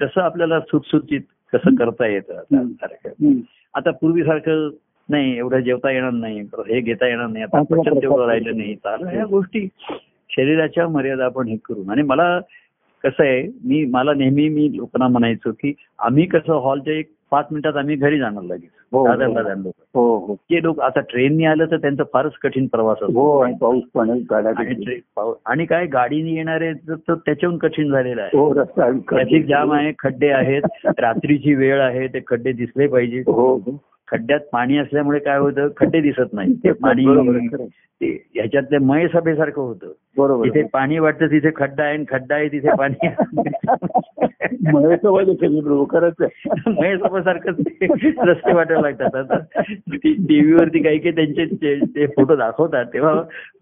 कसं आपल्याला सुटसुटीत कसं करता येतं. आता पूर्वीसारखं नाही, एवढं जेवता येणार नाही, हे घेता येणार नाही, आता पचन तेवढं राहिलं नाही, तर ह्या गोष्टी शरीराच्या मर्यादा आपण हे करून. आणि मला कसं आहे मला नेहमी लोकांना म्हणायचो की आम्ही कसं हॉलच्या एक 5 मिनिटात आम्ही घरी जाणार लागेल. जे लोक आता ट्रेनने आलं तर त्यांचा फारच कठीण प्रवास असतो. पाऊस आणि काय गाडीने येणारे तर त्याच्याहून कठीण झालेलं आहे. ट्रॅफिक जाम आहे, खड्डे आहेत, रात्रीची वेळ आहे, ते खड्डे दिसले पाहिजे. खड्ड्यात पाणी असल्यामुळे काय होतं, खड्डे दिसत नाही, ते पाणी ह्याच्यातल्या मय सभेसारखं होतं. बरोबर, तिथे पाणी वाटतं तिथे खड्डा आहे, खड्डा आहे तिथे पाणी मय सभेसारखंच रस्ते वाटायला लागतात. आता टीव्हीवरती काही काही त्यांचे ते फोटो दाखवतात तेव्हा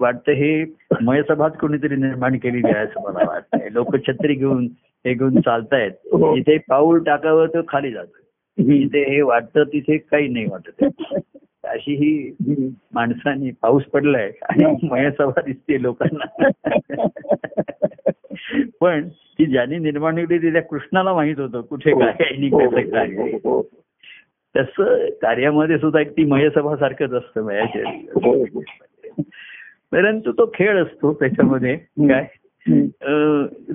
वाटतं हे मय सभाच कोणीतरी निर्माण केली आहे असं मला वाटतंय. लोक छत्री घेऊन हे घेऊन चालतायत, तिथे पाऊल टाकावं तर खाली जातं, तिथे हे वाटतं तिथे काही नाही वाटत. अशी ही माणसाने पाऊस पडलाय आणि मयसभा दिसते लोकांना. पण ती ज्याने निर्माण केली तिथल्या कृष्णाला माहित होतं कुठे काय काय. तसं कार्यामध्ये सुद्धा एक ती मयसभा सारखंच असतं मयाच्या. परंतु तो खेळ असतो त्याच्यामध्ये काय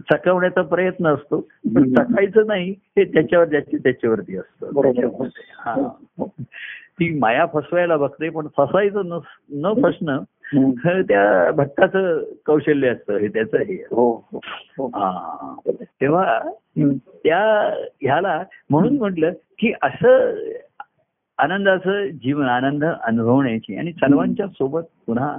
चकवण्याचा प्रयत्न असतो, पण चकायचं नाही हे त्याच्यावरती असतं. ती माया फसवायला बघते पण फसायचं न फसणं त्या भक्ताचं कौशल्य असतं हे त्याचं हे. तेव्हा त्या ह्याला म्हणून म्हटलं की असं आनंदाचं जीवन आनंद अनुभवण्याची आणि सर्वांच्या सोबत पुन्हा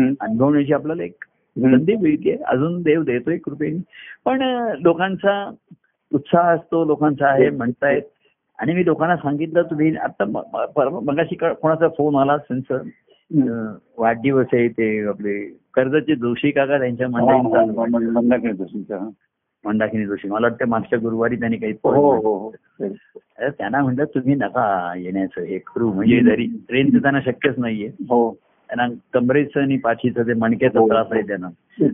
अनुभवण्याची आपल्याला एक संधी मिळते. अजून देव देतोय कृपेने, पण लोकांचा उत्साह असतो, लोकांचा आहे म्हणतायत. आणि मी लोकांना सांगितलं तुम्ही आता मगाशी कोणाचा फोन आला त्यांचा वाढदिवस आहे ते आपले कर्जतचे जोशी काका त्यांच्या मंदाकिनी जोशी, मला वाटतं मागच्या गुरुवारी त्यांनी काही त्यांना म्हटलं तुम्ही नका येण्याचं हे करू म्हणजे जरी ट्रेनचं त्यांना शक्यच नाहीये, त्यांना कमरेचं आणि पाठीचं ते मणक्याचा त्रास आहे त्यांना.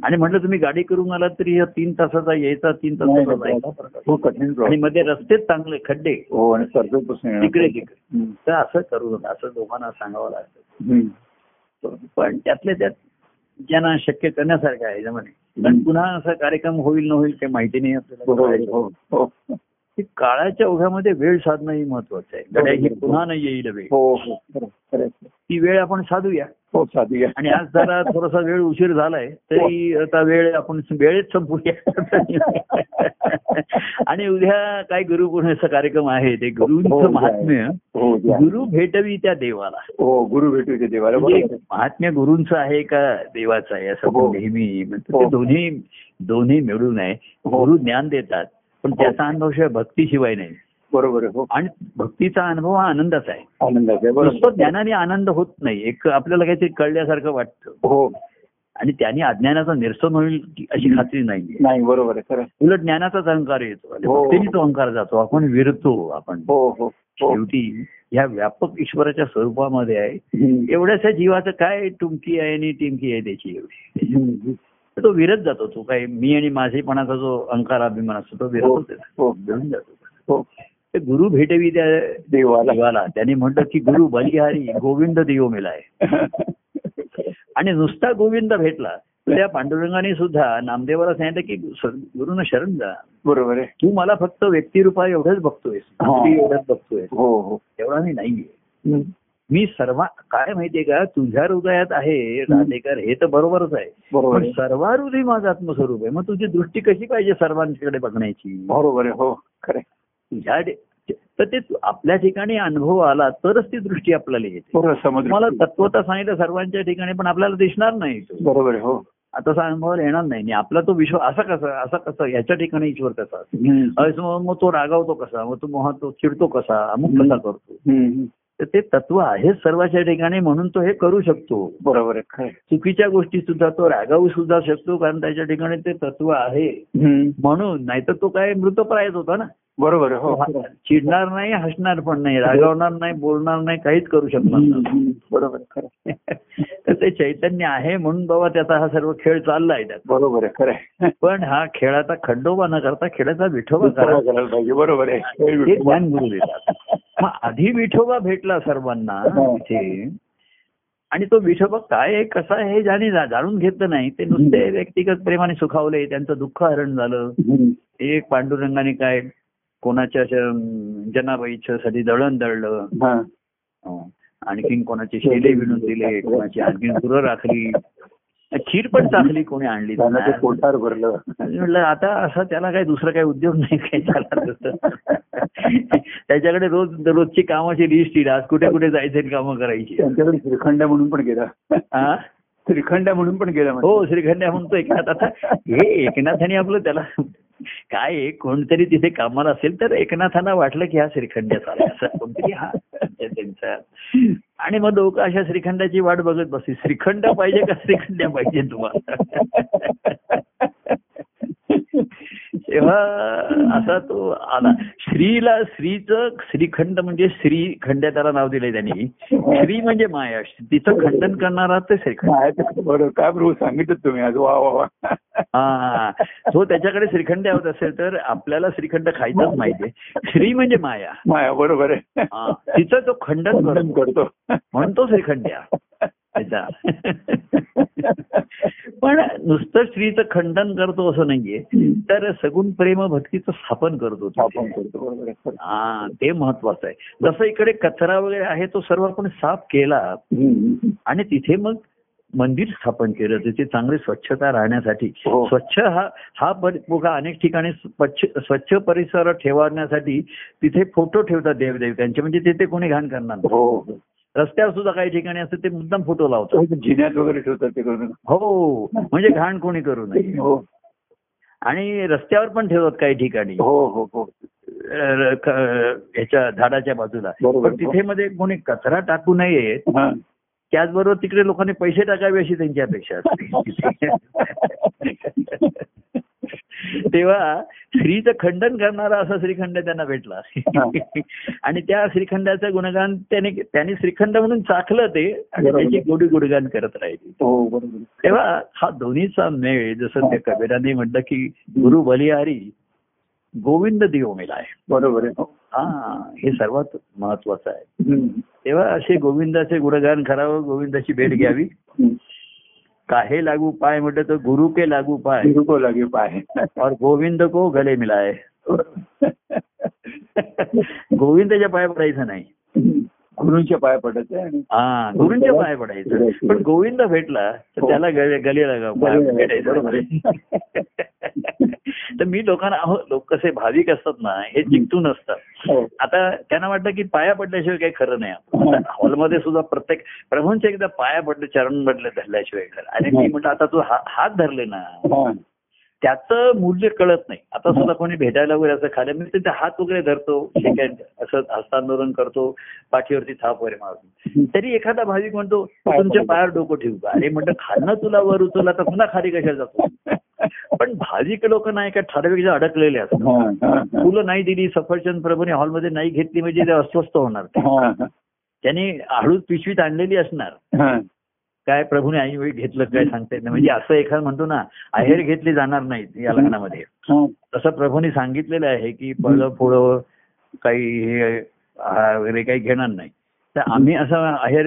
आणि म्हटलं तुम्ही गाडी करून आलात तरी 3 तासाचा यायचा 3 तासाचा जायचा आणि मध्ये रस्तेच चांगले खड्डे तिकडे तिकडे, तर असं करू नका असं लोकांना सांगावं लागतं. पण त्यातले त्यात ज्यांना शक्य करण्यासारखं आहे त्यामध्ये पण पुन्हा असा कार्यक्रम होईल न होईल काही माहिती नाही आपल्याला. काळाच्या ओघामध्ये वेळ साधणं ही महत्वाचं आहे. गड्या ही पुन्हा नाही येईल वेळ, ती वेळ आपण साधूया. आणि आज जरा थोडासा वेळ उशीर झालाय तरी आता वेळ आपण वेळेत संपूया. आणि उद्या काय गुरुपौर्णिमेचा कार्यक्रम आहे, ते गुरुंचं महात्म्य गुरु भेटवी त्या देवाला. हो, गुरु भेटवी त्या देवाला महात्म्य गुरुंचं आहे का देवाचं आहे असं नेहमी म्हणतो. दोन्ही मिळून आहे. गुरु ज्ञान देतात पण त्याचा अनुभव भक्तीशिवाय नाही. बरोबर आहे. आणि भक्तीचा अनुभव हा आनंदाचा आहे, आनंदाचा आहे. बरोबर. ज्ञानाने आनंद होत नाही, एक आपल्याला काहीतरी कळल्यासारखं वाटतं. हो. आणि त्याने अज्ञानाचा निरसन होईल अशी खात्री नाही. बरोबर आहे, खरं. उलट ज्ञानाचाच अहंकार येतो, भक्तीनेच अहंकार जातो, आपण विरतो. आपण शेवटी या व्यापक ईश्वराच्या स्वरूपामध्ये आहे. एवढ्याशा जीवाचं काय टुमकी आहे आणि टिमकी आहे त्याची, एवढी तो विरत जातो. तो काही मी आणि माझेपणाचा जो अहंकार अभिमान असतो तो विरत जातो. गुरु भेटवी त्या देवाला, त्याने म्हटलं की गुरु बलिहारी गोविंद देव मेलाय. आणि नुसता गोविंद भेटला त्या पांडुरंगाने सुद्धा नामदेवाला सांगितलं की गुरुनं शरण जा. बरोबर आहे. तू मला फक्त व्यक्तिरूपा एवढंच बघतोयस, एवढंच बघतोयस, एवढा मी नाहीये. मी सर्व काय माहितीये का, तुझ्या हृदयात आहे राधेकर, हे तर बरोबरच आहे, पण सर्व हृदय माझं आत्मस्वरूप आहे. मग तुझी दृष्टी कशी पाहिजे सर्वांकडे बघण्याची. बरोबर आहे. हो, खरं. तुझ्या तर ते आपल्या ठिकाणी अनुभव आला तरच ती दृष्टी आपल्याला येते. मला तत्वता सांगितलं सर्वांच्या ठिकाणी, पण आपल्याला दिसणार नाही. बरोबर. हो, तसा अनुभवाला येणार नाही. आपला तो विश्व असा कसा याच्या ठिकाणी ईश्वर कसा असतो, मग तो रागावतो कसा, मग तो मोहातो, चिडतो कसा, अमुक कसा करतो. तर ते तत्व आहे सर्वांच्या ठिकाणी, म्हणून तो हे करू शकतो. बरोबर. चुकीच्या गोष्टी सुद्धा तो रागावू सुद्धा शकतो, कारण त्याच्या ठिकाणी ते तत्व आहे म्हणून. नाहीतर तो काय मृतप्रायच होता ना. बरोबर. हो, चिडणार नाही, हसणार पण नाही, रागवणार नाही, बोलणार नाही, काहीच करू शकणार नाही. बरोबर. तर ते चैतन्य आहे म्हणून बाबा त्याचा हा सर्व खेळ चालला आहे. बरोबर आहे, खरं. पण हा खेळाचा खंडोबा न करता खेळाचा विठोबा करायला पाहिजे. बरोबर आहे. हे ज्ञान गुरु देतात. मग आधी विठोबा भेटला सर्वांना तिथे, आणि तो विठोबा काय आहे कसा आहे हे ज्याने जाणून घेतलं नाही, ते नुसते व्यक्तिगत प्रेमाने सुखावले, त्यांचं दुःख हरण झालं. एक पांडुरंगाने काय कोणाच्या जनाबाईच्यासाठी दळण दळलं, आणखीन कोणाचे शेले विणून दिले, कोणाची आणखीन गुरं राखली, खीर पण चांगली कोणी आणली, पोटार भरलं. म्हटलं आता असं त्याला काही दुसरा काही उद्योग नाही, काही चालत त्याच्याकडे रोजची कामाची लिस्ट, आज कुठे कुठे जायचे कामं करायची. श्रीखंड म्हणून पण गेला, श्रीखंड्या म्हणून पण गेला. हो, श्रीखंड्या म्हणतो एकनाथ. आता हे एकनाथाने आपलं त्याला काय कोणतरी तिथे कामाला असेल तर एकनाथांना वाटलं की हा श्रीखंड्या चालला असं कोणतरी हा त्यांचा. आणि मग लोक अशा श्रीखंड्याची वाट बघत बसली, श्रीखंड पाहिजे का श्रीखंड्या पाहिजे तुम्हाला. तेव्हा असा तो आला. श्रीला श्रीचं श्रीखंड म्हणजे श्रीखंड्या त्याला नाव दिले त्यांनी. श्री म्हणजे माया, तिचं खंडन करणारा ते श्रीखंड. बरोबर. काय प्रभू सांगितलं तुम्ही आज. वा वा. हा, तो त्याच्याकडे श्रीखंड आवत असेल तर आपल्याला श्रीखंड खायचाच माहिती. श्री म्हणजे माया, माया. बरोबर आहे. तिचं तो खंडन करतो म्हणून तो श्रीखंड्या. पण नुसतं श्रीचं खंडन करतो असं नाहीये, तर सगुण प्रेम भक्तीचं स्थापन करतो. हा, ते महत्वाचं आहे. जसं इकडे कचरा वगैरे आहे तो सर्व आपण साफ केला, आणि तिथे मग मंदिर स्थापन केलं तिथे चांगली स्वच्छता राहण्यासाठी. स्वच्छ हा बघा अनेक ठिकाणी स्वच्छ परिसर ठेवण्यासाठी तिथे फोटो ठेवतात देवदेवतांचे, म्हणजे तिथे कोणी घाण करणार नाही. रस्त्यावर सुद्धा काही ठिकाणी असते ते मुद्दाम फोटो लावतात, जिन्यात वगैरे ठेवतात ते करून. हो, म्हणजे घाण कोणी करू नये. हो. आणि रस्त्यावर पण ठेवतात काही ठिकाणी. हो हो हो. याच्या झाडाच्या बाजूला. पण तिथे मध्ये कोणी कचरा टाकू नये, त्याचबरोबर तिकडे लोकांनी पैसे टाकावे अशी त्यांची अपेक्षा असते. तेव्हा श्रीचं खंडन करणारा असा श्रीखंड त्यांना भेटला, आणि त्या श्रीखंडाचं गुणगान त्याने श्रीखंड म्हणून चाखलं ते, आणि त्याची गोडी गुणगान करत राहिली. तेव्हा हा दोन्हीचा मेळ, जसं त्या कबीराने म्हटलं की गुरु बलिहारी गोविंद देव मेलाय. बरोबर आहे. हा, हे सर्वात महत्वाचं आहे. तेव्हा असे गोविंदाचे गुणगान करावं, गोविंदाची भेट घ्यावी. काहे लागू पाय म्हटलं तर गुरु के लागू पाय, गुरु को लागू पाय, और गोविंद को गले मिलाय. गोविंदाच्या पाया पडायचं नाही, गुरुंच्या पाया पडत. हा, गुरुंच्या पाया पडायचं. पण गोविंद भेटला तर त्याला गले लागावं भेटायचं. तर मी लोकांना, अहो लोक कसे भाविक असतात ना, हे जिंकून असतात. आता त्यांना वाटतं की पाया पडल्याशिवाय काही खरं नाही. हॉलमध्ये सुद्धा प्रत्येक प्रभूंच्या एकदा पाया पडले, चरण पडले धरल्याशिवाय खरं. आणि मी म्हटलं आता तू हात धरले ना, त्याचं मूल्य कळत नाही. आता सुद्धा कोणी भेटायला वगैरे असं खायला मिळतं ते हात वगैरे धरतो, शेकंड असं हस्तांदोलन करतो, पाठीवरती थाप वगैरे मारतो. तरी एखादा भाविक म्हणतो तुमच्या पायावर डोकं ठेवू का? अरे म्हणतो खाणं तुला वर उचलला तर पुन्हा खाली कशाला जातो. पण भाविक लोक नाही का ठराविक अडकलेले असतात. फुलं नाही दिली, सफरचंद प्रभूने हॉलमध्ये नाही घेतली म्हणजे ते अस्वस्थ होणार. त्याने हळूच पिशवीत आणलेली असणार. काय प्रभूने आई वेळी घेतलं काय सांगता येत नाही. म्हणजे असं एखादं म्हणतो ना आहेर घेतली जाणार नाहीत या लग्नामध्ये. तसं प्रभूने सांगितलेलं आहे की फळं फुळं काही हे वगैरे काही घेणार नाही. तर आम्ही असं आहेर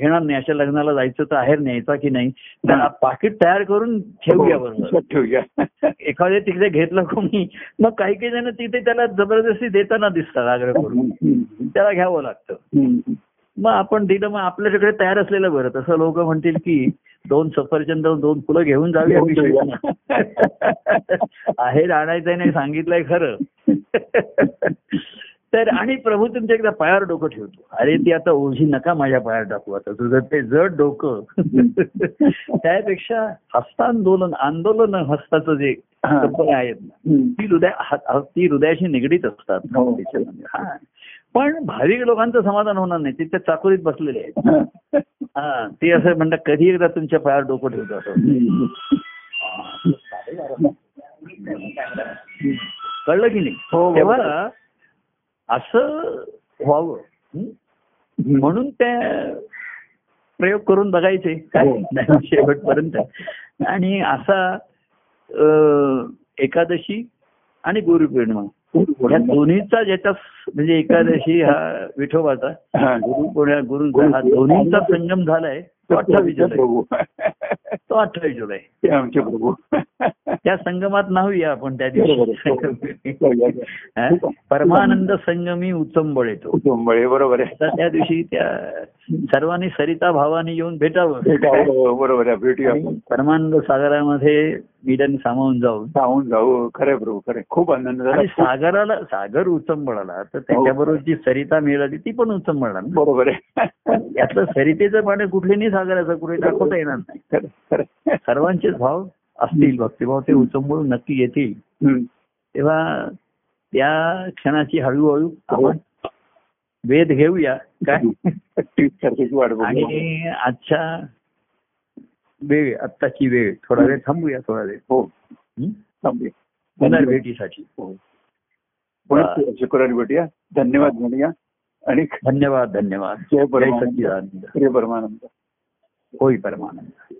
घेणार नाही, अशा लग्नाला जायचं तर आहेर न्यायचा की नाही, तर पाकिट तयार करून ठेवूया बरोबर ठेवूया. एखाद्या तिकडे घेतलं कोणी मग काही काही जण तिथे त्याला जबरदस्ती देताना दिसतात आग्रह करून, त्याला घ्यावं लागतं. मग आपण दिलं मग आपल्याकडे तयार असलेलं बरं. तसं लोक म्हणतील की 2 सफरचंद 2 फुलं घेऊन जाऊया, आहे आणायचं नाही सांगितलंय खरं. तर आणि प्रभू तुमच्या एकदा पायावर डोकं ठेवतो. अरे ती आता ओझी नका माझ्या पायावर टाकू, आता तुझं ते जड डोकं. त्यापेक्षा हस्तांदोलन, आंदोलन हस्ताचं जे कल्पना आहेत ना ती हृदयाशी निगडीत असतात. पण भाविक लोकांचं समाधान होणार नाही, ते त्या चाकोरीत बसलेले आहेत. हा ते असं म्हणतात कधी एकदा तुमच्या पायावर डोकं ठेवतो असं. कळलं की नाही? तेव्हा असं व्हावं म्हणून त्या प्रयोग करून बघायचे शेवटपर्यंत. आणि असा एकादशी आणि गुरुपौर्णिमा या दोन्हीचा ज्याचा म्हणजे एकादशी हा विठोबाचा, गुरुचा हा दोन्हीचा संगम झालाय. तो 28 जुलै त्या संगमात नाहूया आपण त्या दिवशी. परमानंद संगमी उचंबळे तो उचंबळे बरोबर आहे. त्या दिवशी त्या सर्वांनी सरिता भावानी येऊन भेटावं बरोबर आहे. भेटूया परमानंद सागरामध्ये मिलन सामावून जाऊ. खरे प्रभू खरे खूप आनंद झाला. सागराला सागर उचंबळाला तर त्याच्याबरोबर जी सरिता मिळाली ती पण उचंबळला बरोबर आहे. यातलं सरितेचं पाणी कुठले नाही सागराचं कुठे दाखवता येणार नाही. सर्वांचेच भाव असतील भक्तिभाव, ते उचंबळून नक्की येतील. तेव्हा त्या क्षणाची हळूहळू आपण वेध घेऊया काय. आणि आजच्या वेळ आत्ताची वेळ थोडा वेळ थांबूया, थोडा वेळ हो थांबूया पुनर्भेटीसाठी. शुक्रवारी भेटूया. धन्यवाद म्हणूया आणि धन्यवाद धन्यवाद. जय परमानंद, जय परमानंद, होय परमानंद.